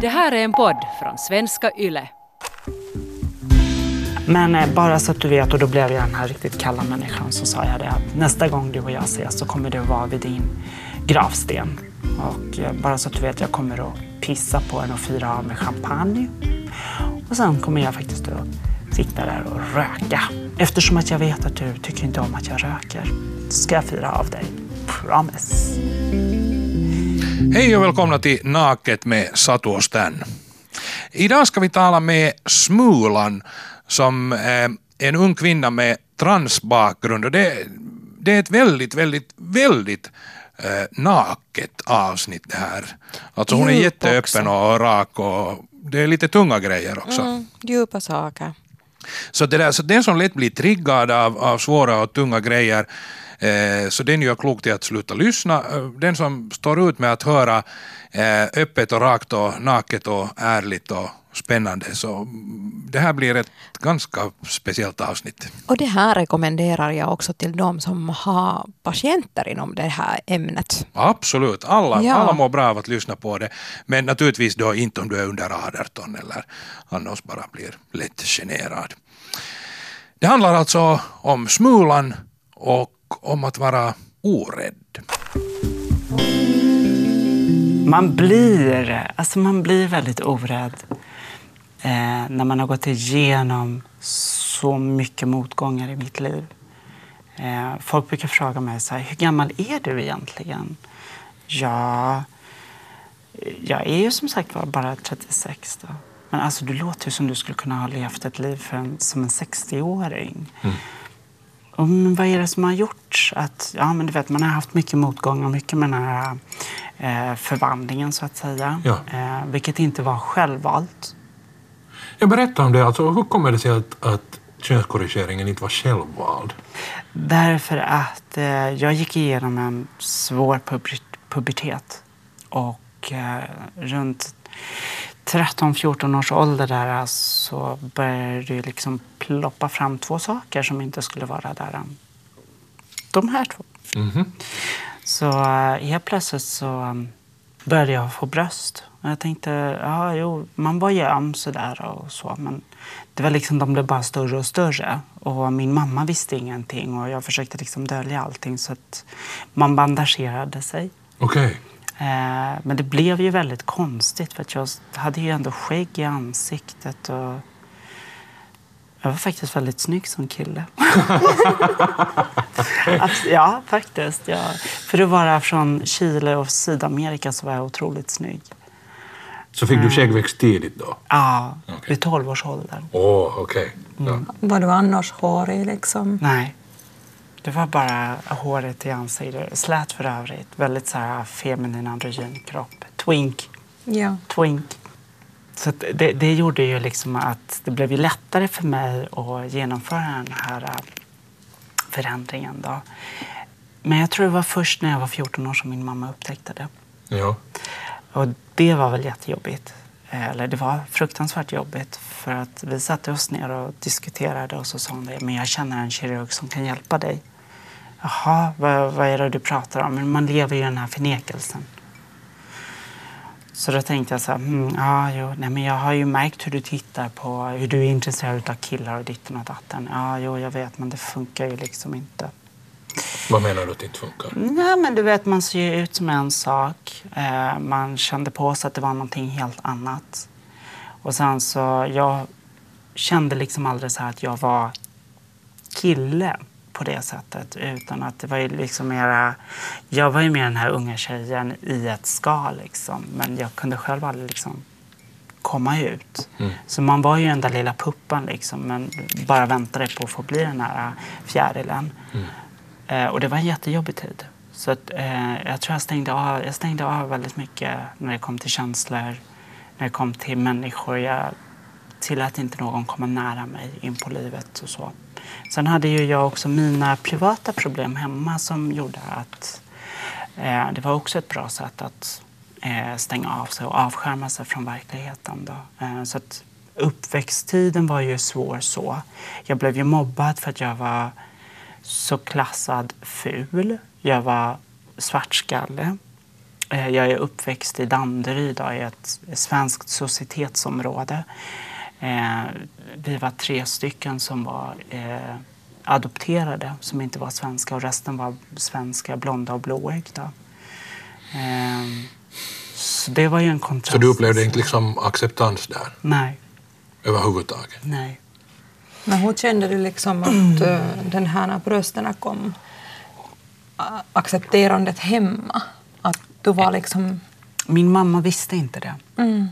Det här är en podd från Svenska Yle. Men bara så att du vet, och då blev jag den här riktigt kalla människan, så sa jag det att nästa gång du och jag ses så kommer det vara vid din gravsten. Och bara så att du vet, jag kommer att pissa på en och fira av med champagne. Och sen kommer jag faktiskt att sitta där och röka. Eftersom att jag vet att du tycker inte om att jag röker, så ska jag fira av dig. Promise. Hej och välkomna till Naket med Satuo Stan. Idag ska vi tala med Smulan, som är en ung kvinna med transbakgrund. Och det är ett väldigt naket avsnitt det här. Alltså hon är jätteöppen och rak, och det är lite tunga grejer också. Djupa saker. Så den som lätt blir triggad av svåra och tunga grejer, så den gör klokt i att sluta lyssna. Den som står ut med att höra öppet och rakt och naket och ärligt och spännande, så det här blir ett ganska speciellt avsnitt. Och det här rekommenderar jag också till de som har patienter inom det här ämnet. Absolut, alla mår bra av att lyssna på det. Men naturligtvis då inte om du är under 18 eller annars bara blir lätt generad. Det handlar alltså om Smulan och om att vara orädd. Man blir väldigt orädd när man har gått igenom så mycket motgångar i mitt liv. Folk brukar fråga mig så här, hur gammal är du egentligen? Ja, jag är ju som sagt bara 36 då. Men alltså, du låter ju som du skulle kunna ha levt ett liv som en 60-åring. Mm. Och men vad är det som har gjort? Men du vet, man har haft mycket motgångar och mycket med den här förvandlingen så att säga. Ja. Vilket inte var självvalt. Jag berättar om det. Alltså, hur kommer det sig att könskorrigeringen inte var självvald? Därför att jag gick igenom en svår pubertet. Och runt 13-14 års ålder där, så började det liksom ploppa fram två saker som inte skulle vara där än. De här två. Mm-hmm. Så helt plötsligt så började jag få bröst. Och jag tänkte, man var ju öm sådär och så. Men det var liksom, de blev bara större och större. Och min mamma visste ingenting. Och jag försökte liksom dölja allting så att man bandagerade sig. Okej. Okay. Men det blev ju väldigt konstigt, för att jag hade ju ändå skägg i ansiktet och jag var faktiskt väldigt snygg som kille. Ja, faktiskt. Ja. För att vara från Chile och Sydamerika så var jag otroligt snygg. Så fick du skäggväxt tidigt då? Ja, okay. Vid 12 års ålder. Okej. Okay. Mm. Ja. Var du annars hårig liksom? Nej. Det var bara håret i ansiktet, slät för övrigt. Väldigt så här feminin androgyn kropp. Twink. Ja. Twink. Så det gjorde ju liksom att det blev ju lättare för mig att genomföra den här förändringen då. Men jag tror det var först när jag var 14 år som min mamma upptäckte det. Ja. Och det var väl jättejobbigt. Eller det var fruktansvärt jobbigt, för att vi satte oss ner och diskuterade och så sa hon det. Men jag känner en kirurg som kan hjälpa dig. Jaha, vad är det du pratar om? Men man lever ju i den här förnekelsen. Så då tänkte jag så här, men jag har ju märkt hur du tittar på, hur du är intresserad av killar och ditten och datten. Jag vet, men det funkar ju liksom inte. Vad menar du att det inte funkar? Nej, men du vet, man ser ju ut som en sak. Man kände på sig att det var någonting helt annat. Och sen så, jag kände liksom aldrig så här att jag var kille på det sättet, utan att det var ju liksom mera, jag var ju mer den här unga tjejen i ett skal liksom, men jag kunde själv aldrig liksom komma ut. Mm. Så man var ju den där lilla puppan liksom, men bara väntade på att få bli den här fjärilen. Mm. Och det var en jättejobbig tid. Så att, jag tror jag stängde av väldigt mycket när det kom till känslor, när det kom till människor. Jag tillät inte någon komma nära mig in på livet och så. Sen hade ju jag också mina privata problem hemma som gjorde att det var också ett bra sätt att stänga av sig och avskärma sig från verkligheten då. Så att uppväxttiden var ju svår så. Jag blev ju mobbad för att jag var så klassad ful. Jag var svartskalle. Jag är uppväxt i Danderyd, i ett svenskt societetsområde. Vi var 3 stycken som var adopterade, som inte var svenska, och resten var svenska, blonda och blåögda. Så det var ju en kontrast. Så du upplevde inte liksom acceptans där? Nej. Överhuvudtaget? Nej. Men hur kände du liksom att den här brösterna kom, accepterandet hemma? Att du var liksom... Min mamma visste inte det. Mm.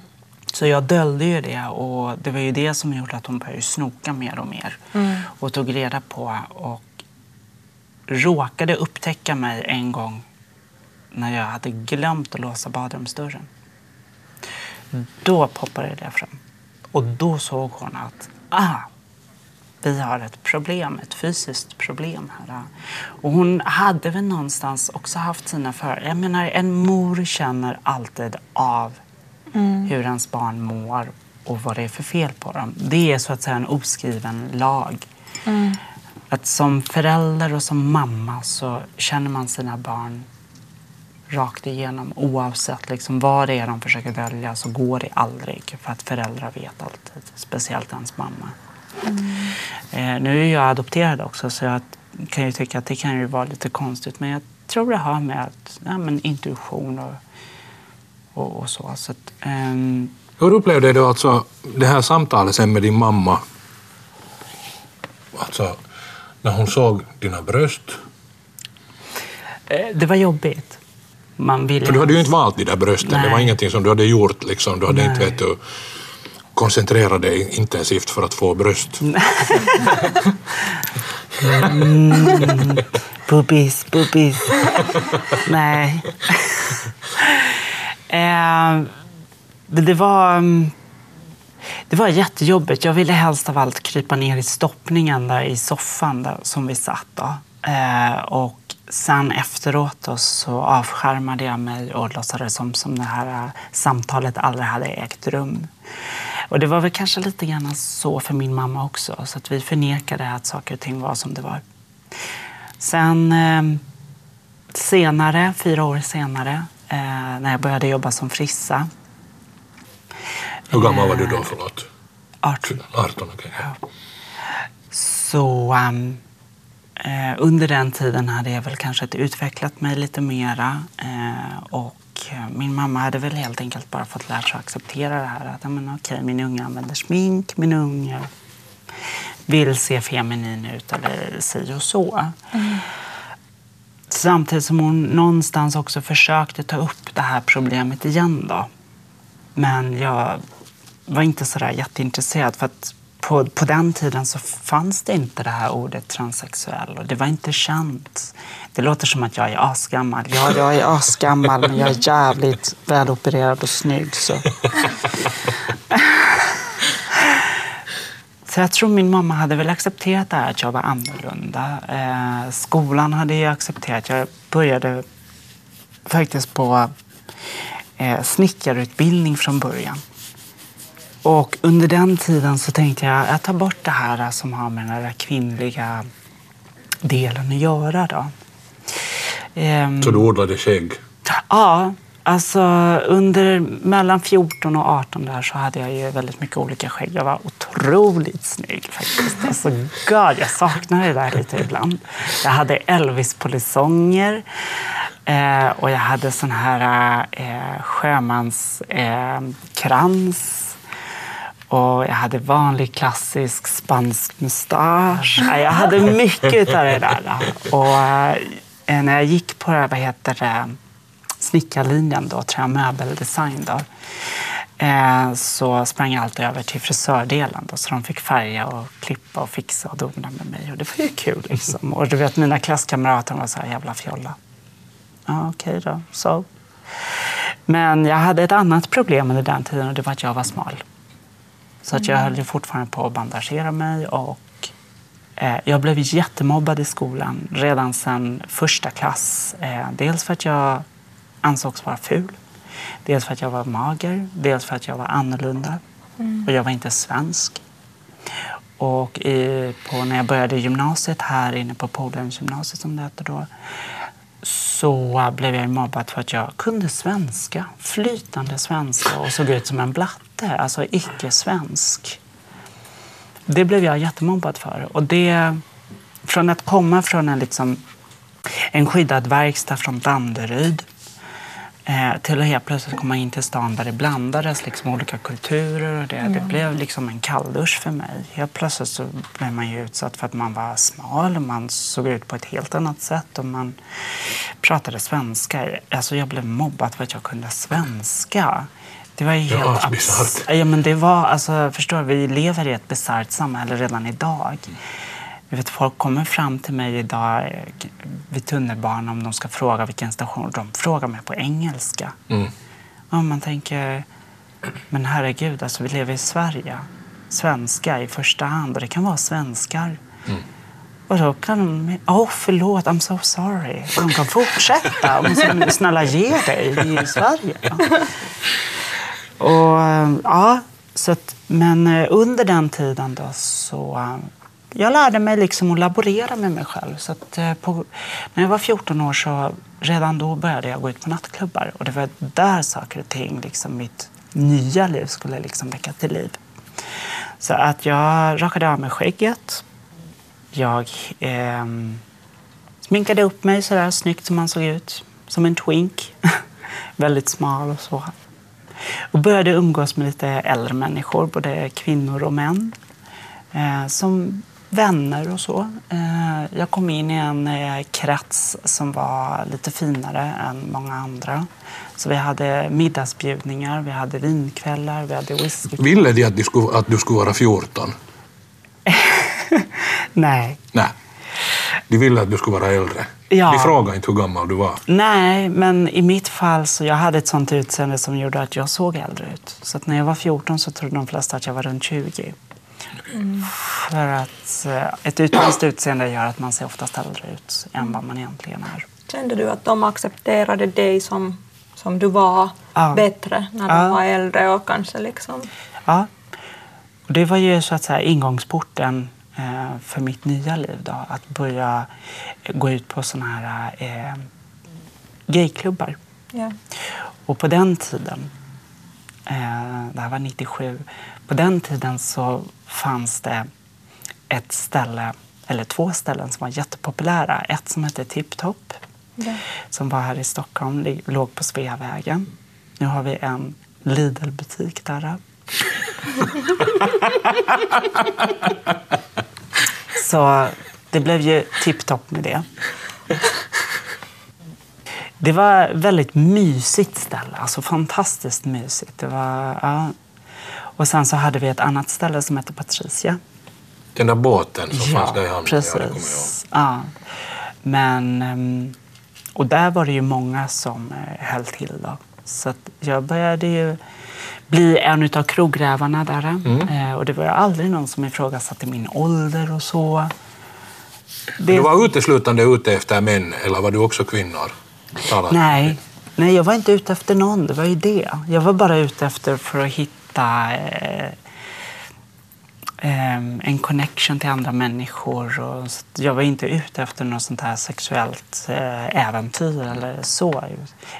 Så jag döljde ju det, och det var ju det som gjorde att hon började snoka mer och mer. Mm. Och tog reda på, och råkade upptäcka mig en gång när jag hade glömt att låsa badrumsdörren. Mm. Då poppade det fram. Och då såg hon att, vi har ett problem, ett fysiskt problem här. Och hon hade väl någonstans också haft sina för... Jag menar, en mor känner alltid av hur ens barn mår och vad det är för fel på dem. Det är så att säga en oskriven lag. Mm. Att som förälder och som mamma så känner man sina barn rakt igenom. Oavsett liksom vad det är de försöker dölja så går det aldrig. För att föräldrar vet alltid, speciellt ens mamma. Nu är jag adopterad också, så jag kan ju tycka att det kan ju vara lite konstigt, men jag tror det har med att, intuition och så. Så att, hur upplevde du alltså det här samtalet sen med din mamma? Alltså, när hon såg dina bröst? Det var jobbigt. Man ville... För du hade ju inte valt de där brösten. Nej. Det var ingenting som du hade gjort, liksom. Du hade inte vet du... Koncentrera dig intensivt för att få bröst. Boobies, boobies. Nej. Det var jättejobbigt. Jag ville helst av allt krypa ner i stoppningen där i soffan där, som vi satt då. Och sen efteråt så avskärmade jag mig och låtsades som det här samtalet aldrig hade ägt rum. Och det var väl kanske lite grann så för min mamma också. Så att vi förnekade att saker och ting var som det var. Sen senare, 4 år senare, när jag började jobba som frissa. Hur gammal var du då, förlåt? 18, okej. Ja. Så... under den tiden hade jag väl kanske utvecklat mig lite mera, och min mamma hade väl helt enkelt bara fått lära sig att acceptera det här. Att min unge använder smink, min unge vill se feminin ut eller si och så. Mm. Samtidigt som hon någonstans också försökte ta upp det här problemet igen då. Men jag var inte sådär jätteintresserad, för att På den tiden så fanns det inte det här ordet transsexuell, och det var inte känt. Det låter som att jag är asgammal. Ja, jag är asgammal, men jag är jävligt välopererad och snygg. Så jag tror min mamma hade väl accepterat det här, att jag var annorlunda. Skolan hade jag accepterat. Jag började faktiskt på snickarutbildning från början. Och under den tiden så tänkte jag att jag tar bort det här som har med den där kvinnliga delen att göra då. Så du ordnade skägg? Ja, alltså mellan 14 och 18 där så hade jag ju väldigt mycket olika skägg. Jag var otroligt snygg faktiskt. Alltså god, jag saknar det där lite ibland. Jag hade Elvis-polisonger och jag hade sån här sjömanskrans. Och jag hade vanlig klassisk spansk mustasch. Jag hade mycket av det där. Och när jag gick på snickarlinjen då, möbeldesign då, så sprang jag alltid över till frisördelen då, så de fick färga och klippa och fixa och dona med mig. Och det var ju kul liksom. Och du vet, mina klasskamrater var så här jävla fjolla. Ja, okej då. Så. Men jag hade ett annat problem under den tiden, och det var att jag var smal. Så att jag höll ju fortfarande på att bandagera mig, och jag blev jättemobbad i skolan redan sedan första klass. Dels för att jag ansågs vara ful, dels för att jag var mager, dels för att jag var annorlunda. Och jag var inte svensk. Och när jag började gymnasiet här inne på Polhemgymnasiet som det heter då, så blev jag mobbad för att jag kunde svenska, flytande svenska, och såg ut som en blatte, alltså icke-svensk. Det blev jag jättemobbad för. Och det, från att komma från en skyddad verkstad från Danderyd till att helt plötsligt komma in till stan där det blandades olika kulturer och det. Mm. Det blev en kalldusch för mig. Helt plötsligt så blev man ju utsatt för att man var smal och man såg ut på ett helt annat sätt och man pratade svenska. Alltså jag blev mobbad för att jag kunde svenska. Det var ju helt absurt. Ja, men det var, alltså, förstår vi lever i ett bisarrt samhälle redan idag. Jag vet, folk kommer fram till mig idag vid tunnelbanan om de ska fråga vilken station. De frågar mig på engelska. Mm. Ja, man tänker, men herregud, alltså, vi lever i Sverige. Svenska i första hand, och det kan vara svenskar. Mm. Och då kan de, förlåt, I'm so sorry. De kan fortsätta, och så, snälla ge dig, vi är i Sverige. Ja. Och, ja, så att, men under den tiden då så... Jag lärde mig att laborera med mig själv. Så att när jag var 14 år så redan då började jag gå ut på nattklubbar. Och det var där saker och ting, mitt nya liv skulle väcka till liv. Så att jag rakade av mig skägget. Jag sminkade upp mig sådär snyggt som man såg ut. Som en twink. Väldigt smal och så. Och började umgås med lite äldre människor, både kvinnor och män. Som vänner och så. Jag kom in i en krets som var lite finare än många andra. Så vi hade middagsbjudningar, vi hade vinkvällar, vi hade whisky. Ville de att du skulle vara 14? Nej. Nej. De ville att du skulle vara äldre. Ja. De frågade inte hur gammal du var. Nej, men i mitt fall så jag hade ett sånt utseende som gjorde att jag såg äldre ut. Så att när jag var 14 så trodde de flesta att jag var runt 20. Mm. För att ett utländskt utseende gör att man ser oftast äldre ut än vad man egentligen är. Kände du att de accepterade dig som du var bättre när du var äldre och kanske Ja, och det var ju så att säga ingångsporten för mitt nya liv då. Att börja gå ut på såna här gayklubbar. Yeah. Och på den tiden, det här var 97, på den tiden så fanns det ett ställe, eller två ställen som var jättepopulära. Ett som hette Tip Top, som var här i Stockholm, låg på Sveavägen. Nu har vi en Lidl-butik där. Så det blev ju Tip Top med det. Det var väldigt mysigt ställe, alltså fantastiskt mysigt. Det var... Ja. Och sen så hade vi ett annat ställe som hette Patricia. Den där båten som fanns där i hamnen. Precis. Ja. Men, och där var det ju många som höll till då. Så att jag började ju bli en av krogrävarna där. Mm. Och det var aldrig någon som ifrågasatte min ålder och så. Du var uteslutande ute efter män, eller var du också kvinnor? Talade. Nej, jag var inte ute efter någon, det var ju det. Jag var bara ute efter för att hitta en connection till andra människor. Och jag var inte ute efter något sånt här sexuellt äventyr eller så.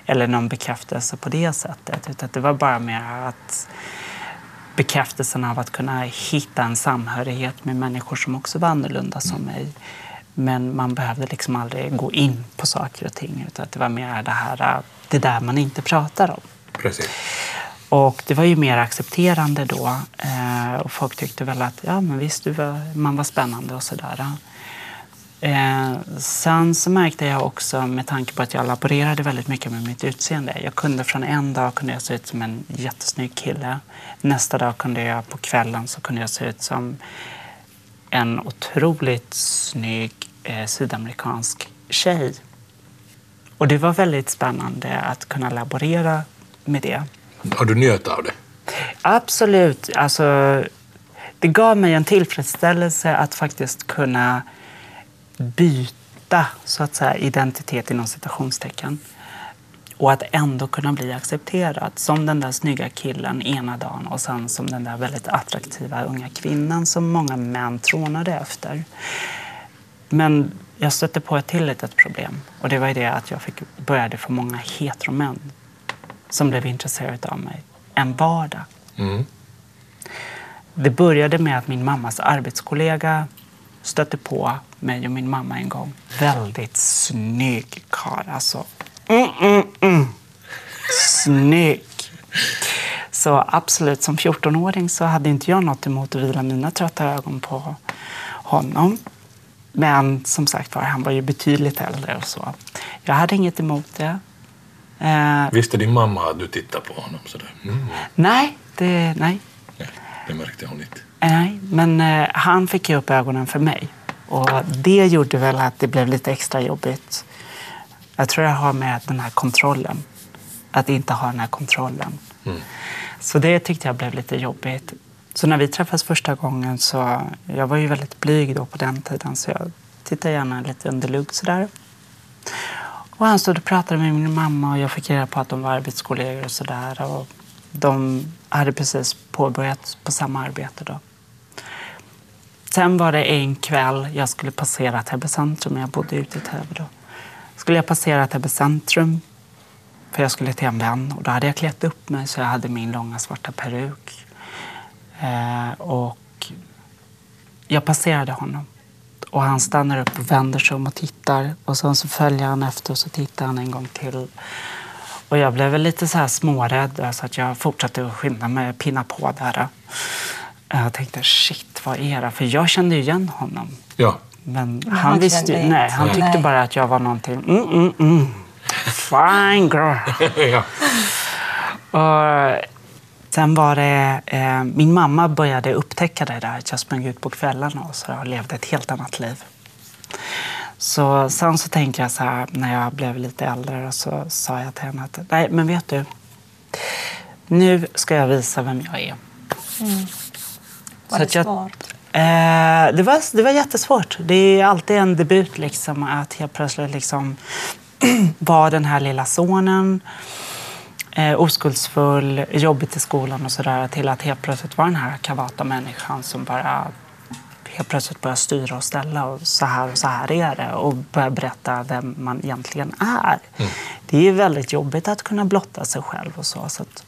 Eller någon bekräftelse på det sättet. Utan det var bara mer att bekräftelsen av att kunna hitta en samhörighet med människor som också var annorlunda som mig. Men man behövde aldrig gå in på saker och ting, utan det var mer det där man inte pratar om. Precis. Och det var ju mer accepterande då. Och folk tyckte väl att ja, men visst, man var spännande och sådär. Sen så märkte jag också, med tanke på att jag laborerade väldigt mycket med mitt utseende. Jag kunde från en dag kunde jag se ut som en jättesnygg kille. Nästa dag kunde jag på kvällen så kunde jag se ut som en otroligt snygg sydamerikansk tjej. Och det var väldigt spännande att kunna laborera med det. Har du njöt av det? Absolut. Alltså, det gav mig en tillfredsställelse att faktiskt kunna byta så att säga, identitet inom citationstecken. Och att ändå kunna bli accepterad som den där snygga killen ena dagen och sen som den där väldigt attraktiva unga kvinnan som många män trånade efter. Men Jag stötte på ett till litet problem. Och det var ju det att jag började få många heteromän som blev intresserade av mig. En vardag. Mm. Det började med att min mammas arbetskollega stötte på mig och min mamma en gång. Väldigt snygg karl, alltså. Snygg. Så absolut, som 14-åring så hade inte jag något emot att vila mina trötta ögon på honom. Men som sagt var, han var ju betydligt äldre och så. Jag hade inget emot det. Visste din mamma att du tittade på honom sådär? Mm. Nej, det märkte hon inte. Nej, men han fick ju upp ögonen för mig. Och det gjorde väl att det blev lite extra jobbigt. Jag tror jag har med den här kontrollen. Att inte ha den här kontrollen. Mm. Så det tyckte jag blev lite jobbigt. Så när vi träffades första gången så... Jag var ju väldigt blyg då på den tiden. Så jag tittade gärna lite under lugg sådär. Och han stod och pratade med min mamma. Och jag fick reda på att de var arbetskollegor och sådär. Och de hade precis påbörjat på samma arbete då. Sen var det en kväll jag skulle passera Täbycentrum. Jag bodde ute i Täby då. Skulle jag passera Täbycentrum. För jag skulle till en vän. Och då hade jag klätt upp mig så jag hade min långa svarta peruk. Och jag passerade honom. Och han stannar upp och vänder sig om och tittar. Och sen så följer han efter och så tittar han en gång till. Och jag blev väl lite så här smårädd. Så att jag fortsatte att skynda mig och pinna på där. Jag tänkte, shit, vad är det? För jag kände ju igen honom. Ja. Men han visste ju, nej, han tyckte bara att jag var någonting. Fine girl. Ja. Och sen var det... min mamma började upptäcka det där. Att jag sprang ut på kvällarna och så jag levde ett helt annat liv. Så sen så tänkte jag så här, när jag blev lite äldre och så sa jag till henne att nej, men vet du, nu ska jag visa vem jag är. Mm. Var det svårt? Det var jättesvårt. Det är alltid en debut liksom, att jag plötsligt liksom var den här lilla sonen, oskuldsfull, jobbigt i skolan och sådär, till att helt plötsligt var den här kavata människan som bara helt plötsligt började styra och ställa och så här är det och börja berätta vem man egentligen är. Mm. Det är ju väldigt jobbigt att kunna blotta sig själv och så att,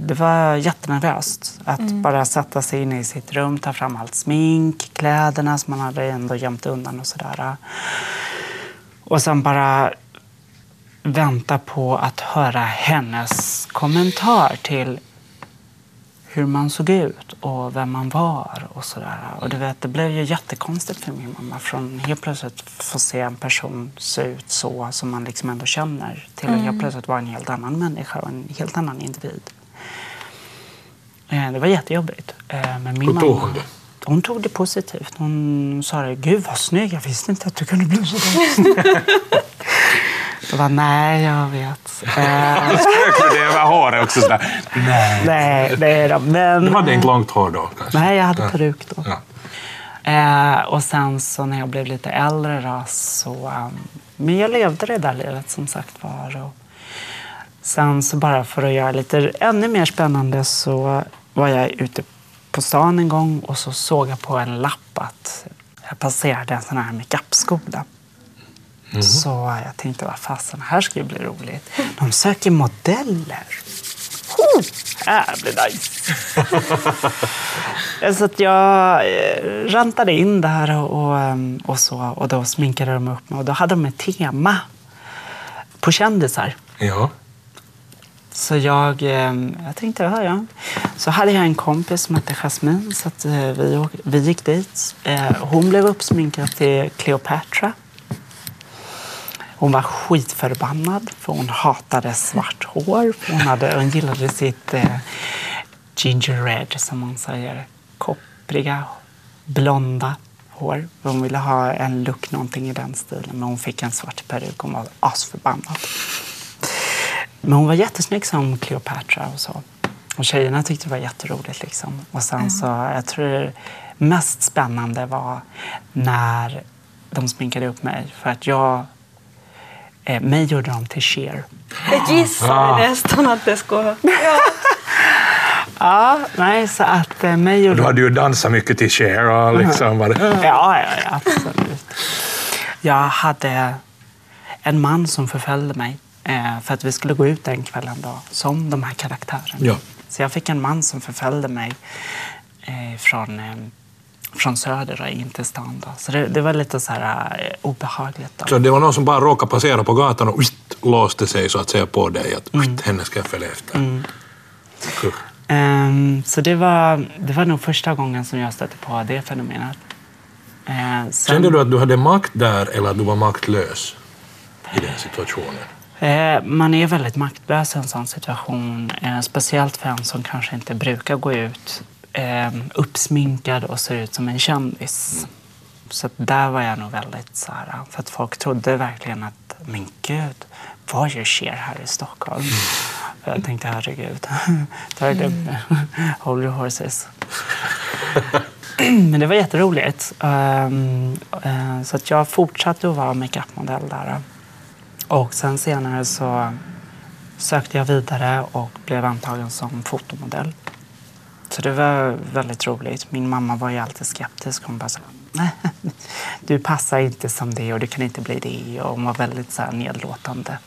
det var jättenervöst att bara sätta sig in i sitt rum, ta fram allt smink, kläderna som man hade ändå gömt undan och sådär. Och sen bara vänta på att höra hennes kommentar till hur man såg ut och vem man var och sådär. Och du vet, det blev ju jättekonstigt för min mamma. Från helt plötsligt få se en person se ut så som man liksom ändå känner till att helt plötsligt vara en helt annan människa och en helt annan individ. Det var jättejobbigt. Men min mamma... Hon tog det positivt. Hon sa det, gud vad snygg, jag visste inte att du kunde bli så snygg. Jag bara, nej, jag vet. Det var håret också sådär. Nej, det är det. Men... Du hade inte långt hår då kanske? Nej, jag hade peruk då. Ja. Och sen så när jag blev lite äldre då, så... men jag levde det där livet som sagt var. Och sen så bara för att göra lite ännu mer spännande så var jag ute på stan en gång och så såg jag på en lapp att jag passerade en sån här make-up-skola. Mm. Så jag tänkte, vad fasen, här ska ju bli roligt. De söker modeller. Här blir nice. Så att jag rantade in där och så. Och då sminkade de upp mig. Och då hade de ett tema på kändisar. Ja. Så jag tänkte, ja. Så hade jag en kompis som hette Jasmin, så att vi gick dit. Hon blev uppsminkad till Cleopatra. Hon var skitförbannad, för hon hatade svart hår. För hon gillade sitt ginger red, som man säger. Koppriga, blonda hår. Hon ville ha en look, någonting i den stilen. Men hon fick en svart peruk, hon var asförbannad. Men hon var jättesnygg som Cleopatra och så. Och tjejerna tyckte det var jätteroligt liksom. Och sen så, jag tror det mest spännande var när de sminkade upp mig. För att mig gjorde de till Cher. Jag gissade nästan att det skulle... Ja, Nej, så att mig och... Du hade ju dansat mycket till Cher och liksom. Ja, absolut. Jag hade en man som förföljde mig för att vi skulle gå ut en kväll en dag som de här karaktärerna. Ja. Så jag fick en man som förföljde mig från söder och in till stan då. Så det var lite så här obehagligt då. Så det var någon som bara råkade passera på gatan och låste sig så att säga på dig att henne ska jag följa efter. Mm. Cool. Så det var nog första gången som jag stötte på det fenomenet. Kände du att du hade makt där eller att du var maktlös i den situationen? Man är väldigt maktlös i en sån situation, speciellt för en som kanske inte brukar gå ut uppsminkad och ser ut som en kändis. Mm. Så där var jag nog väldigt så här, för att folk trodde verkligen att, men gud, vad gör Cher här i Stockholm? Mm. Jag tänkte, herregud, ta det lugnt nu. Hold your horses. Men det var jätteroligt. Så att jag fortsatte att vara make-up-modell där. Och sen senare så sökte jag vidare och blev antagen som fotomodell. Så det var väldigt roligt. Min mamma var ju alltid skeptisk. Hon bara så, nej, du passar inte som det och du kan inte bli det. Och hon var väldigt så här nedlåtande.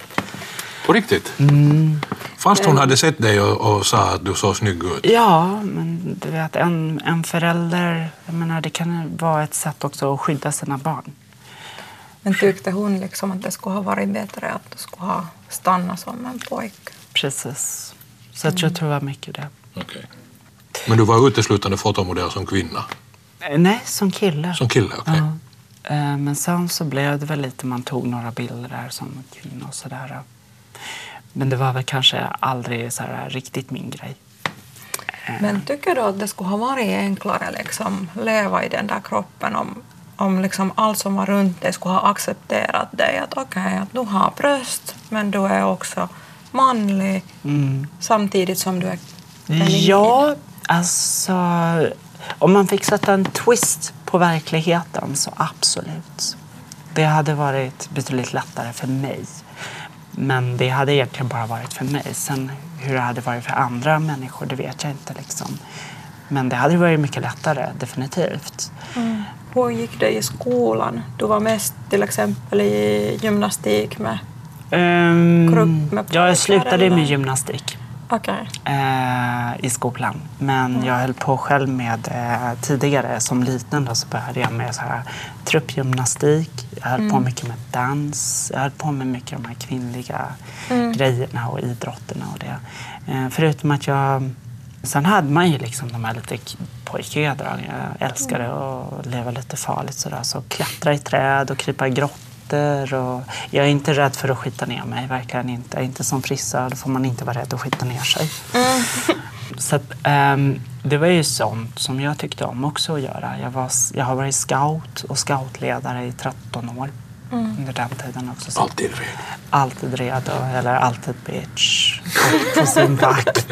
På riktigt? Mm. Fast hon hade sett dig och sa att du såg snygg ut. Ja, men du vet, en förälder, jag menar, det kan vara ett sätt också att skydda sina barn. Men tyckte hon liksom att det skulle ha varit bättre att du skulle ha stannat som en pojke? Precis. Så jag tror det var mycket det. Okay. Men du var uteslutande fotomodell som kvinna? Nej, som kille. Som kille, okej. Okay. Ja. Men sen så blev det väl lite, man tog några bilder där som kvinna och sådär. Men det var väl kanske aldrig så här riktigt min grej. Men tycker du att det skulle ha varit enklare liksom leva i den där kroppen om liksom allt som var runt dig skulle ha accepterat dig? Att okej, att du har bröst, men du är också manlig samtidigt som du är feminin. Ja, alltså om man fick sätta en twist på verkligheten så absolut. Det hade varit betydligt lättare för mig. Men det hade egentligen bara varit för mig. Sen hur det hade varit för andra människor, det vet jag inte liksom. Men det hade varit mycket lättare, definitivt. Mm. Hur gick det i skolan? Du var mest till exempel i gymnastik med grupp med pojkar? Jag slutade med gymnastik. Okej. I skolan. Men jag höll på själv med tidigare som liten då, så började jag med så här truppgymnastik. Jag höll på mycket med dans. Jag höll på med mycket av de här kvinnliga grejerna och idrotterna och det. Förutom att jag... Sen hade man ju liksom de här lite pojkiga dragen. Jag älskade att leva lite farligt sådär. Så klättra i träd och krypa i grottor. Och jag är inte rädd för att skita ner mig, verkligen inte. Inte som frissa, då får man inte vara rädd att skita ner sig. Så att, det var ju sånt som jag tyckte om också att göra. Jag har varit scout och scoutledare i 13 år. Under den tiden också. Så. Alltid redo. Alltid redo, eller alltid bitch. På sin vakt.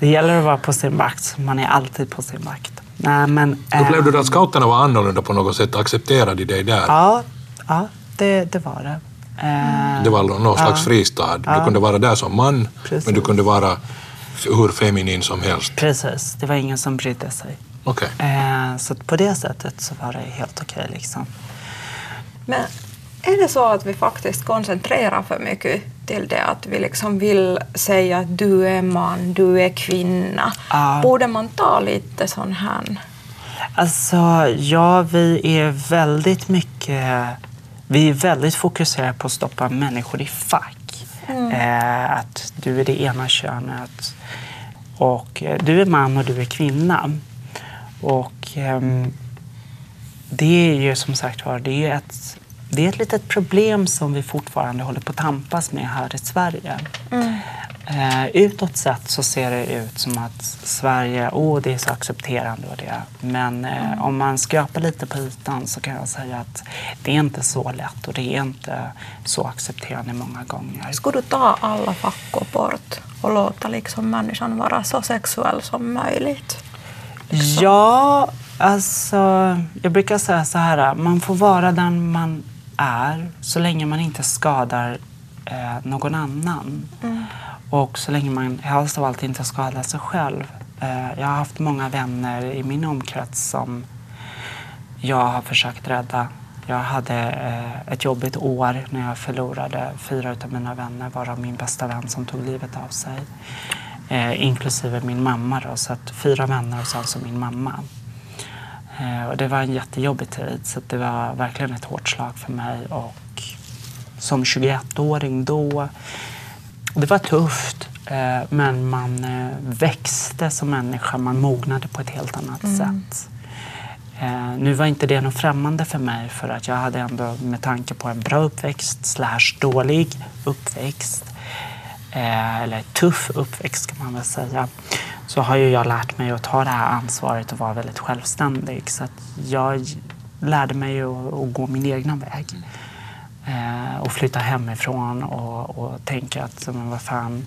Det gäller att vara på sin vakt. Man är alltid på sin vakt. Nej, men, upplevde du att scouterna var annorlunda på något sätt? Accepterade dig där? Ja, det var det. Det var någon slags fristad. Du kunde vara där som man, precis. Men du kunde vara hur feminin som helst. Precis, det var ingen som brydde sig. Okay. Så på det sättet så var det helt okej liksom. Men är det så att vi faktiskt koncentrerar för mycket till det, att vi liksom vill säga att du är man, du är kvinna? Borde man ta lite sån här? Alltså, ja, vi är väldigt fokuserade på att stoppa människor i fack. Att du är det ena könet och du är man och du är kvinna. Och... det är ju som sagt var, det är ett litet problem som vi fortfarande håller på att tampas med här i Sverige. Utåt sett så ser det ut som att Sverige, det är så accepterande och det. Men om man skrapar lite på ytan så kan jag säga att det är inte så lätt och det är inte så accepterande många gånger. Skulle du ta alla fackor bort och låta liksom människan vara så sexuell som möjligt? Liksom? Ja... Alltså, jag brukar säga så här, man får vara den man är så länge man inte skadar någon annan. Och så länge man helst av allt inte skadar sig själv. Jag har haft många vänner i min omkrets som jag har försökt rädda. Jag hade ett jobbigt år när jag förlorade 4 av mina vänner, varav min bästa vän som tog livet av sig. Inklusive min mamma då, så att 4 vänner och så alltså min mamma. Och det var en jättejobbig tid, så att det var verkligen ett hårt slag för mig. Och som 21-åring då, det var tufft, men man växte som människa, man mognade på ett helt annat sätt. Nu var inte det något främmande för mig, för att jag hade ändå med tanke på en bra uppväxt / dålig uppväxt, eller tuff uppväxt kan man väl säga, så har ju jag lärt mig att ta det här ansvaret och vara väldigt självständig. Så att jag lärde mig att gå min egna väg och flytta hemifrån och tänka att men vad fan,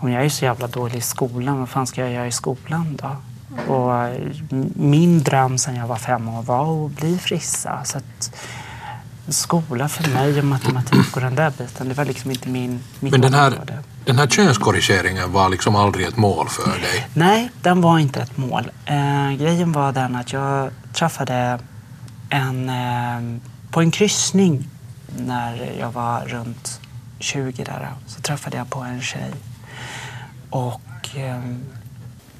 om jag är så jävla dålig i skolan, vad fan ska jag göra i skolan då? Och min dröm sen jag var 5 år var att bli frissa. Så att skola för mig och matematik och den där biten, det var liksom inte min. Men den här könskorrigeringen var liksom aldrig ett mål för dig? Nej, den var inte ett mål. Grejen var den att jag träffade på en kryssning när jag var runt 20 där. Så träffade jag på en tjej. Och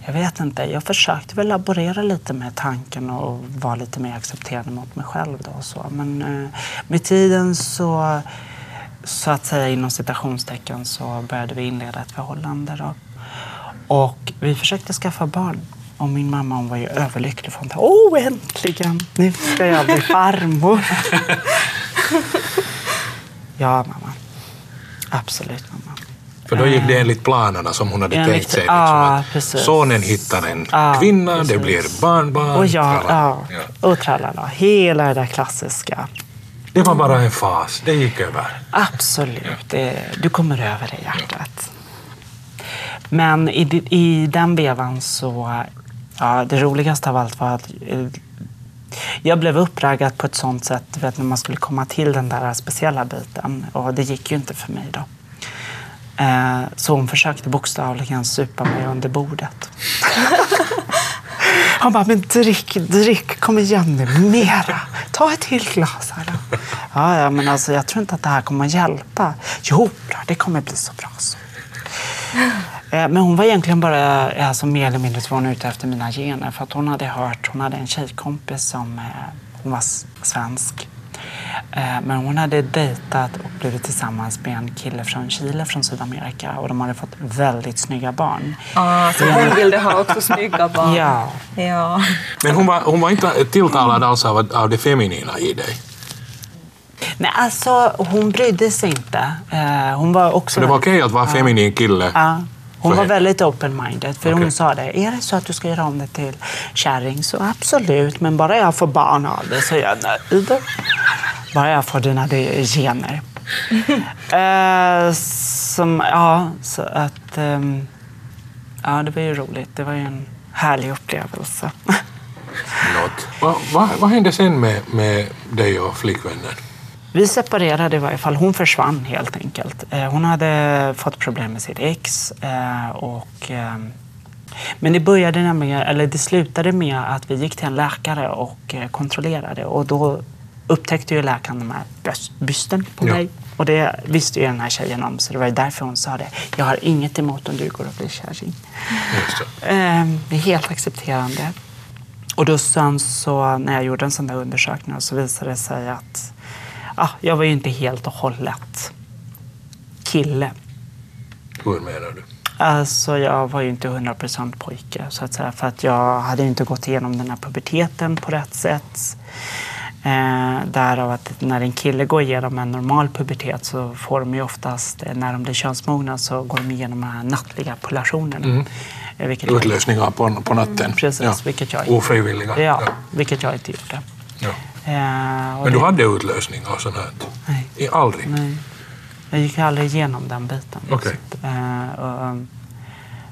jag vet inte, jag försökte väl laborera lite med tanken och vara lite mer accepterande mot mig själv då och så. Men med tiden så att säga inom citationstecken så började vi inleda ett förhållande då. Och vi försökte skaffa barn. Och min mamma, hon var ju överlycklig för hon tänkte, åh äntligen, nu ska jag bli farmor. Ja mamma, absolut mamma. För då gick det enligt planerna som hon hade tänkt sig. Ja, liksom, sonen hittar en kvinna, precis. Det blir barnbarn. Och trallala. Hela det där klassiska. Det var bara en fas, det gick över. Absolut, du kommer över det hjärtat. Ja. Men i den bevan så, det roligaste av allt var att jag blev uppraggad på ett sånt sätt, när man skulle komma till den där speciella biten. Och det gick ju inte för mig då. Så hon försökte bokstavligen supa mig under bordet. Han bara, men drick, kom igen nu, mera. Ta ett till glas här då. Ja, men alltså jag tror inte att det här kommer att hjälpa. Jo, det kommer bli så bra så. Men hon var egentligen bara, alltså mer eller mindre var hon ute efter mina gener. För att hon hade en tjejkompis som, hon var svensk. Men hon hade dejtat och blivit tillsammans med en kille från Chile, från Sydamerika. Och de hade fått väldigt snygga barn. Så hon ville ha också snygga barn. Ja. Men hon var inte tilltalad alls av det feminina i dig? Nej, alltså hon brydde sig inte. Hon var också... Så det var okej att vara feminin kille? Ja. Hon var väldigt open-minded, för hon sa det. Är det så att du ska göra om det till kärring så absolut, men bara jag får barn av det så gör jag det. Bara jag får dina gener. Det var ju roligt. Det var ju en härlig upplevelse. Vad hände sen med dig och flickvännen? Vi separerade i varje fall. Hon försvann helt enkelt. Hon hade fått problem med sitt ex. Men det slutade med att vi gick till en läkare och kontrollerade. Och då upptäckte ju läkaren den här bysten på mig. Och det visste ju den här tjejen om. Så det var ju därför hon sa det. Jag har inget emot om du går och blir kärring. Det är helt accepterande. Och då sen så, när jag gjorde en sån där undersökning så visade det sig att jag var ju inte helt och hållet kille. Hur menar du? Alltså jag var ju inte 100% pojke så att säga, för att jag hade inte gått igenom den här puberteten på rätt sätt. Därav att när en kille går igenom en normal pubertet så får de ju oftast, när de blir könsmogna så går de igenom de här nattliga polationerna. Utlösningar på natten. Precis, vilket jag inte. Ofrivilliga. Ja, vilket jag inte gjorde. Ja. Men du hade utlösning och sånt här? Nej. Aldrig? Nej. Jag gick aldrig igenom den biten. Okay.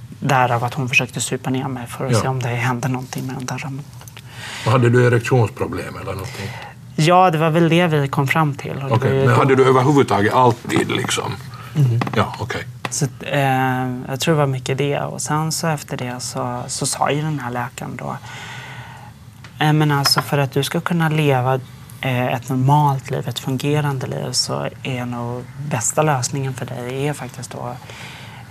Därav att hon försökte supa ner mig för att se om det hände någonting med den där ramen. Och hade du erektionsproblem eller någonting? Ja, det var väl det vi kom fram till. Men hade du överhuvudtaget alltid liksom? Mm. Ja, okej. Så jag tror det var mycket det. Och sen så efter det så sa ju den här läkaren då. Men alltså för att du ska kunna leva ett normalt liv, ett fungerande liv, så är nog bästa lösningen för dig är faktiskt då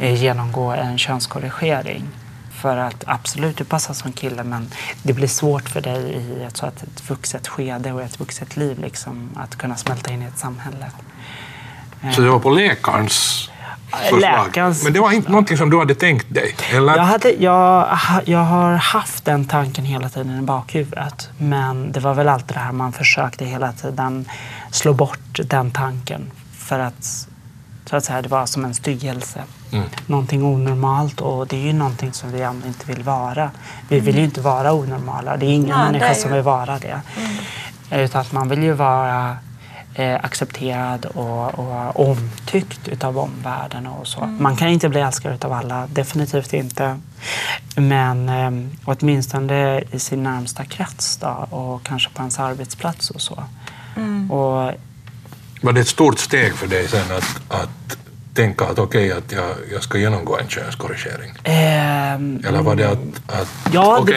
genomgå en könskorrigering. För att absolut, du passar som kille, men det blir svårt för dig i ett vuxet skede och ett vuxet liv liksom, att kunna smälta in i ett samhälle. Så det var på läkarens förslag? Läkarens... Men det var inte någonting som du hade tänkt dig? Eller? Jag har haft den tanken hela tiden i bakhuvudet. Men det var väl alltid det här man försökte hela tiden slå bort den tanken. För att... Så att säga, det var som en styggelse. Mm. Någonting onormalt, och det är ju någonting som vi ändå inte vill vara. Vi vill ju inte vara onormala. Det är ingen människa som vill vara det. Mm. Utan att man vill ju vara accepterad och omtyckt utav omvärlden och så. Mm. Man kan inte bli älskad utav alla, definitivt inte. Men åtminstone i sin närmsta krets då, och kanske på ens arbetsplats och så. Mm. Och var det ett stort steg för dig sen att tänka att okej, att jag ska genomgå en könskorrigering? Eller var det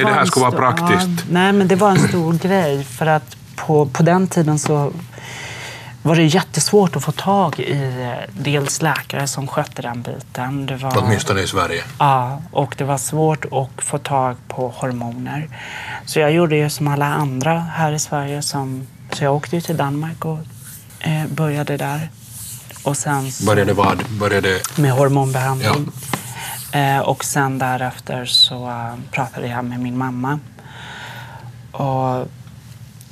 det här ska vara praktiskt? Ja, nej, men det var en stor grej. För att på den tiden så var det jättesvårt att få tag i dels läkare som skötte den biten. Det var, åtminstone i Sverige. Ja, och det var svårt att få tag på hormoner. Så jag gjorde ju som alla andra här i Sverige. Så jag åkte ju till Danmark och började där. Och sen började med hormonbehandling. Ja. Och sen därefter så pratade jag med min mamma. Och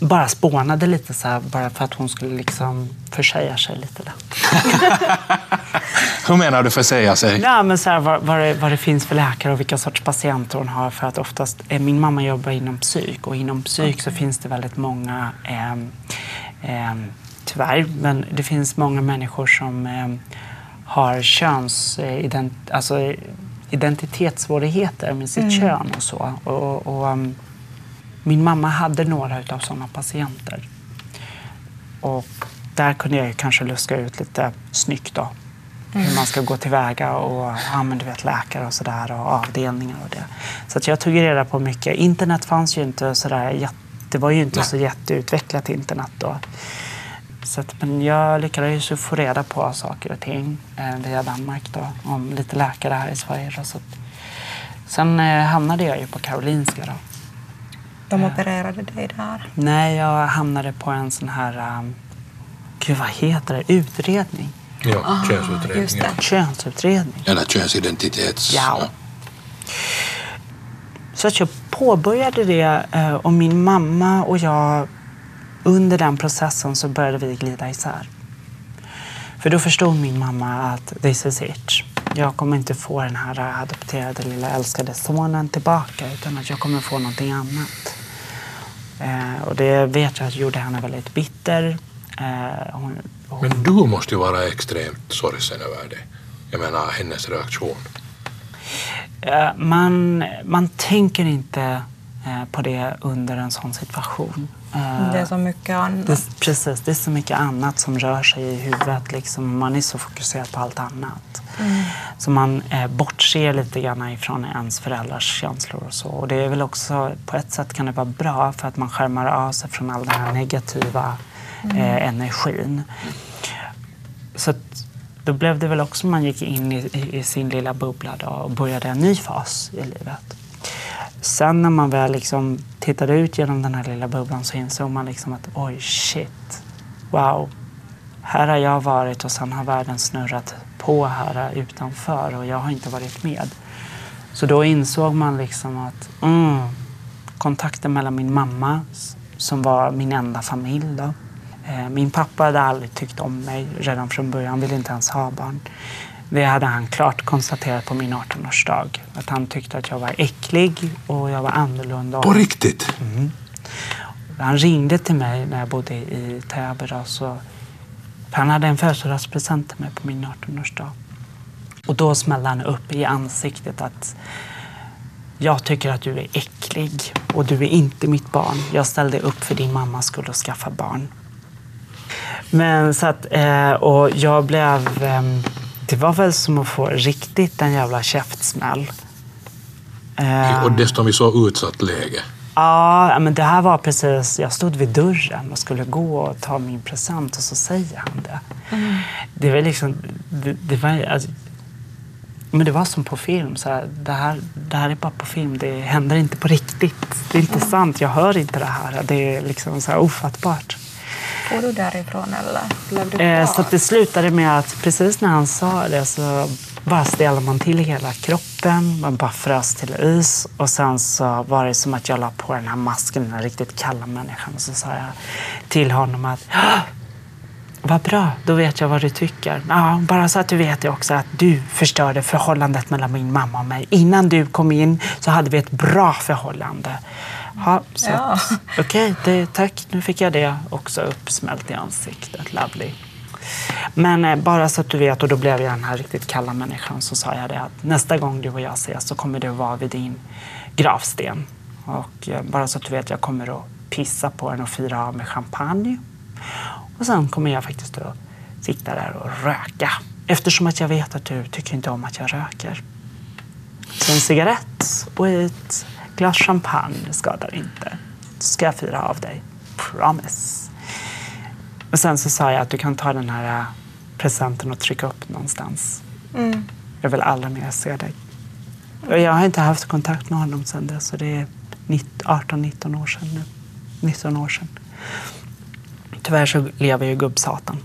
bara spånade lite så här, bara för att hon skulle liksom försäga sig lite där. Hur menar du försäga sig? Ja, men så här, vad det finns för läkare och vilka sorts patienter hon har. För att oftast, min mamma jobbar inom psyk. Och inom psyk så finns det väldigt många... Tyvärr, men det finns många människor som har identitetssvårigheter med sitt kön och så. Och min mamma hade några utav sådana patienter. Och där kunde jag ju kanske luska ut lite snyggt då. Hur man ska gå tillväga och men du vet, läkare och sådär och avdelningar och det. Så att jag tog reda på mycket. Internet fanns ju inte sådär, det var ju inte så jätteutvecklat internet då. Så att, men jag lyckades ju få reda på saker och ting via Danmark då, om lite läkare här i Sverige. Då, så att. Sen hamnade jag ju på Karolinska då. De opererade dig där? Nej, jag hamnade på en sån här, vad heter det, utredning. Ja, könsutredning. Ja. Könsutredning. Eller könsidentitets... Ja. Så att jag påbörjade det och min mamma och jag... Under den processen så började vi glida isär. För då förstod min mamma att this is it. Jag kommer inte få den här adopterade lilla älskade sonen tillbaka, utan att jag kommer få någonting annat. Och det vet jag att gjorde henne väldigt bitter. Men du måste ju vara extremt sorgsen över det. Jag menar hennes reaktion. Man tänker inte på det under en sån situation. Det är så mycket annat. Precis, det är så mycket annat som rör sig i huvudet. Liksom. Man är så fokuserad på allt annat. Mm. Så man bortser lite grann ifrån ens föräldrars känslor och så. Och det är väl också, på ett sätt kan det vara bra för att man skärmar av sig från all den här negativa energin. Så att, då blev det väl också man gick in i sin lilla bubbla då och började en ny fas i livet. Sen när man väl liksom tittade ut genom den här lilla bubblan så insåg man liksom att oj shit, wow, här har jag varit och sen har världen snurrat på här utanför och jag har inte varit med. Så då insåg man liksom att kontakten mellan min mamma som var min enda familj då. Min pappa hade aldrig tyckt om mig redan från början, han ville inte ens ha barn. Det hade han klart konstaterat på min 18-årsdag. Att han tyckte att jag var äcklig och jag var annorlunda. På riktigt? Mm. Han ringde till mig när jag bodde i Täby. Han hade en födelsedagspresent till mig på min 18-årsdag. Och då smällde han upp i ansiktet att jag tycker att du är äcklig och du är inte mitt barn. Jag ställde upp för din mamma skulle skaffa barn. Men så att, och jag blev... Det var väl som att få riktigt en jävla käftsmäll. Och dessutom i så utsatt läge. Ja, men det här var precis, jag stod vid dörren och skulle gå och ta min present och så säger han det. Mm. Det var liksom, det var alltså, men det var som på film så här, det här är bara på film, det händer inte på riktigt. Det är inte sant, jag hör inte det här. Det är liksom så här ofattbart. Får du därifrån eller blev du klar? Så att det slutade med att precis när han sa det så bara ställde man till hela kroppen, man bara frös till is och sen så var det som att jag la på den här masken, den här riktigt kalla människan och så sa jag till honom att vad bra, då vet jag vad du tycker. Ja, bara så att du vet också att du förstörde förhållandet mellan min mamma och mig. Innan du kom in så hade vi ett bra förhållande. Ja, så ja. Okej, tack. Nu fick jag det också uppsmält i ansiktet. Lovely. Men bara så att du vet, och då blev jag den här riktigt kalla människan, så sa jag det att nästa gång du och jag ses så kommer du vara vid din gravsten. Och bara så att du vet, jag kommer att pissa på den och fira av med champagne. Och sen kommer jag faktiskt att sitta där och röka. Eftersom att jag vet att du tycker inte om att jag röker. Så en cigarett och ett glas champagne skadar inte. Så ska jag fira av dig. Promise. Och sen så sa jag att du kan ta den här presenten och trycka upp någonstans. Mm. Jag vill aldrig mer se dig. Och jag har inte haft kontakt med honom sedan dess. Så det är 18-19 år sedan nu. 19 år sedan. Tyvärr så lever ju gubbsatan.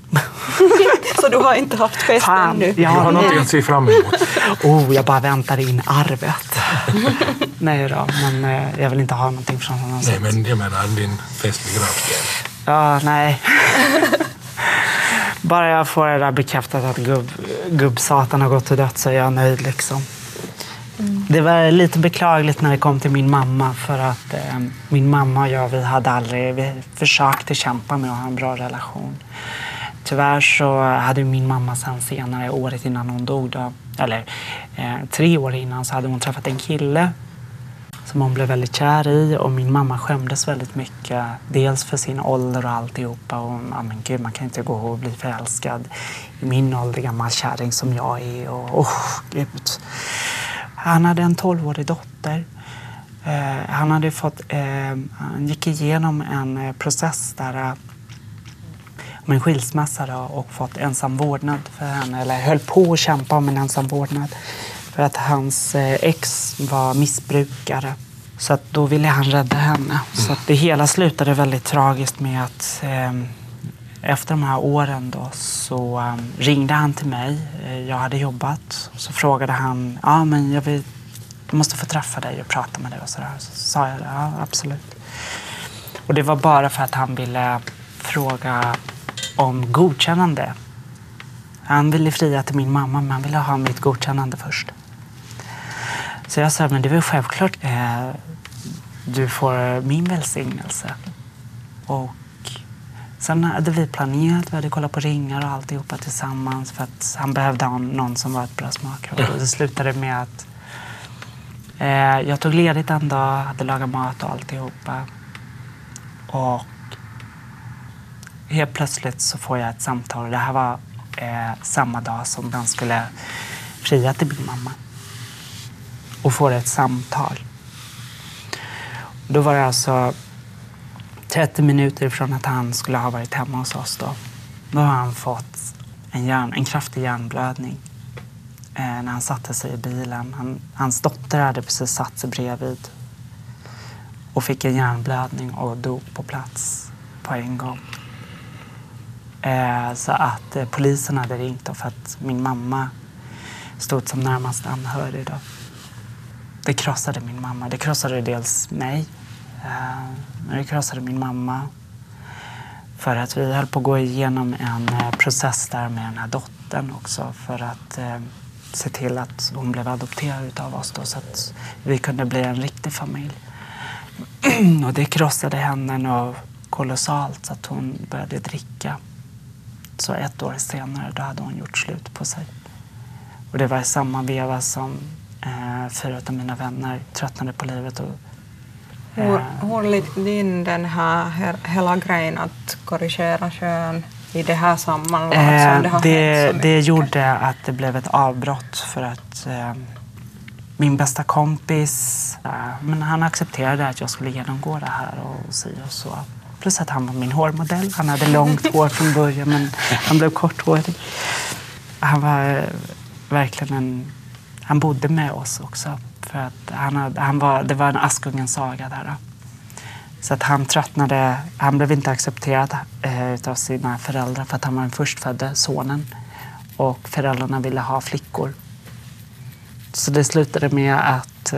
Så du har inte haft fest ännu? Jag har någonting att se fram emot. Jag bara väntar in arvet. Nej då, men jag vill inte ha någonting från honom. Nej, men jag menar din festliga gravsten. Ja, nej. Bara jag får det där bekräftat att gubbsatan har gått och dött så är jag nöjd liksom. Mm. Det var lite beklagligt när det kom till min mamma för att min mamma och jag, vi försökte kämpa med att ha en bra relation. Tyvärr så hade min mamma sen senare, året innan hon dog då, eller 3 år innan så hade hon träffat en kille som hon blev väldigt kär i och min mamma skämdes väldigt mycket. Dels för sin ålder och alltihopa och men gud, man kan inte gå och bli förälskad i min ålder, gammal kärring som jag är och gud. Han hade en 12-årig dotter. Han gick igenom en process där om en skilsmässa då, och fått ensam vårdnad för henne. Eller höll på att kämpa om en ensam vårdnad. För att hans ex var missbrukare. Så att då ville han rädda henne. Så att det hela slutade väldigt tragiskt med att efter de här åren då så ringde han till mig. Jag hade jobbat. Så frågade han, ja men jag måste få träffa dig och prata med dig och sådär. Så sa jag, ja absolut. Och det var bara för att han ville fråga om godkännande. Han ville fria till min mamma men han ville ha mitt godkännande först. Så jag sa, men det är väl självklart du får min välsignelse. Och sen hade vi planerat, vi hade kollat på ringar och alltihopa tillsammans för att han behövde någon som var ett bra smakråd. Och det slutade med att jag tog ledigt en dag, hade lagat mat och alltihopa. Och helt plötsligt så får jag ett samtal. Det här var samma dag som han skulle fria till min mamma. Och får ett samtal. Då var det alltså 30 minuter från att han skulle ha varit hemma hos oss då. Då har han fått en kraftig hjärnblödning när han satte sig i bilen. Hans dotter hade precis satt sig bredvid och fick en hjärnblödning och dog på plats på en gång. Så att polisen hade ringt då för att min mamma stod som närmast anhörig då. Det krossade min mamma. Det krossade dels mig. Det krossade min mamma för att vi höll på att gå igenom en process där med den här dottern också för att se till att hon blev adopterad utav oss då, så att vi kunde bli en riktig familj. Och det krossade henne och kolossalt så att hon började dricka. Så 1 år senare då hade hon gjort slut på sig. Och det var i samma veva som 4 av mina vänner tröttnade på livet och hur ligger din den här hela grejen att korrigera kön i det här sammanhanget som det har hänt så mycket? Det gjorde att det blev ett avbrott för att min bästa kompis, men han accepterade att jag skulle genomgå det här och si och så. Plus att han var min hårmodell. Han hade långt hår från början men han blev korthårig. Han var verkligen en... Han bodde med oss också för att det var en Askungens saga där då. Så att han tröttnade, han blev inte accepterad av sina föräldrar för att han var den förstfödde sonen. Och föräldrarna ville ha flickor. Så det slutade med att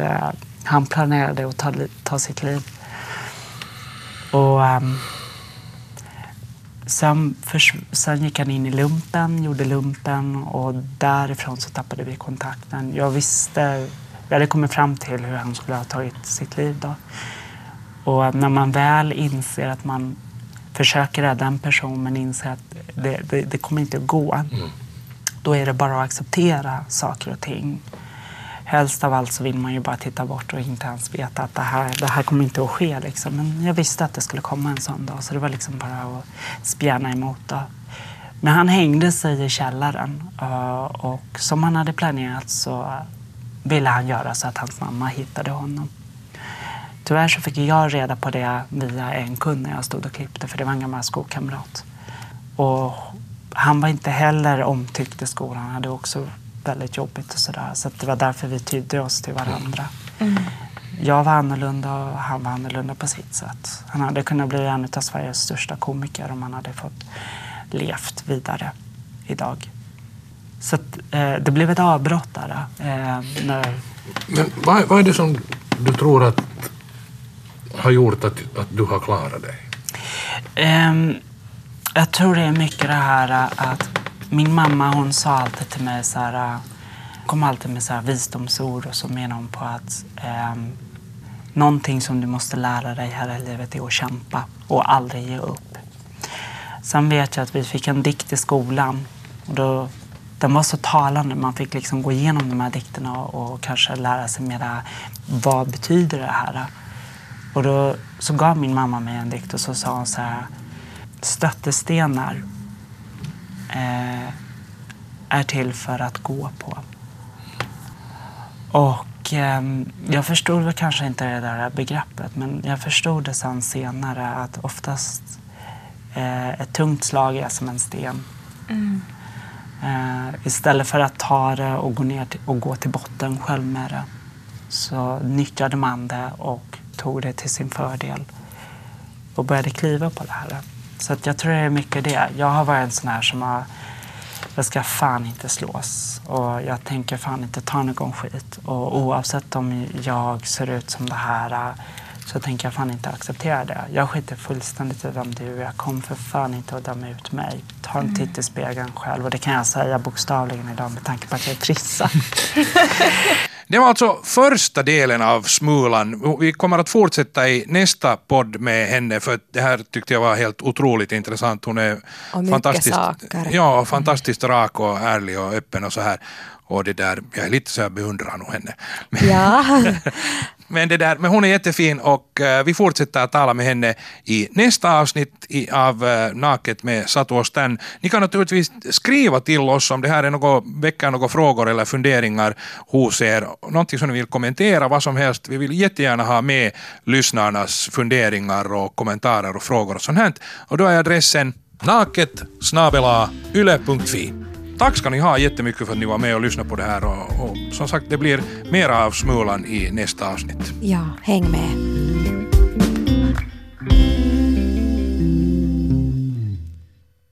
han planerade att ta sitt liv. Och sen gick han in i lumpen, gjorde lumpen och därifrån så tappade vi kontakten. Jag hade kommit fram till hur han skulle ha tagit sitt liv då. Och när man väl inser att man försöker rädda en person men inser att det kommer inte att gå. Mm. Då är det bara att acceptera saker och ting. Helst av allt så vill man ju bara titta bort och inte ens veta att det här kommer inte att ske. Liksom. Men jag visste att det skulle komma en sån dag så det var liksom bara att spjärna emot. Då. Men han hängde sig i källaren och som han hade planerat så ville han göra så att hans mamma hittade honom. Tyvärr så fick jag reda på det via en kund när jag stod och klippte för det var en gammal skolkamrat. Och han var inte heller omtyckt i skolan, han hade också väldigt jobbigt och sådär. Så det var därför vi tydde oss till varandra. Mm. Jag var annorlunda och han var annorlunda på sitt sätt. Han hade kunnat bli en av Sveriges största komiker om han hade fått levt vidare idag. Så att, det blev ett avbrott där. Men vad är det som du tror att har gjort att du har klarat dig? Jag tror det är mycket det här att min mamma hon sa alltid till mig så här, kom alltid med så här visdomsord och så menar hon på att någonting som du måste lära dig här i livet är att kämpa och aldrig ge upp. Sen vet jag att vi fick en dikt i skolan och då, den var så talande. Man fick liksom gå igenom de här dikterna och kanske lära sig mera vad betyder det här. Och då så gav min mamma mig en dikt och så sa hon så här, stöttestenar är till för att gå på. Och jag förstod väl kanske inte det där begreppet men jag förstod det sen senare att oftast ett tungt slag är som en sten. Mm. Istället för att ta det och gå ner och gå till botten själv med det så nyttjade man det och tog det till sin fördel och började kliva på det här. Så att jag tror det är mycket det. Jag har varit en sån här som har, jag ska fan inte slås och jag tänker fan inte ta någon skit och oavsett om jag ser ut som det här så tänker jag fan inte acceptera det. Jag skiter fullständigt i vem du är. Jag kommer för fan inte att döma ut mig. Ta en titt i spegeln själv och det kan jag säga bokstavligen idag med tanke på att jag är trissad. Det var alltså första delen av Smulan. Vi kommer att fortsätta i nästa podd med henne för det här tyckte jag var helt otroligt intressant. Hon är fantastiskt rak och ärlig och öppen och så här. Och det där, jag är lite så här beundrar nog henne. Ja. Men hon är jättefin och vi fortsätter att tala med henne i nästa avsnitt av Naket med Satuo Stan. Ni kan naturligtvis skriva till oss om det här är några frågor eller funderingar hos er. Någonting som ni vill kommentera, vad som helst. Vi vill jättegärna ha med lyssnarnas funderingar och kommentarer och frågor och sånt här. Och då är adressen naketsnabela yle.fi. Tack ska ni ha jättemycket för att ni var med och lyssnade på det här och som sagt det blir mera av Smulan i nästa avsnitt. Ja, häng med.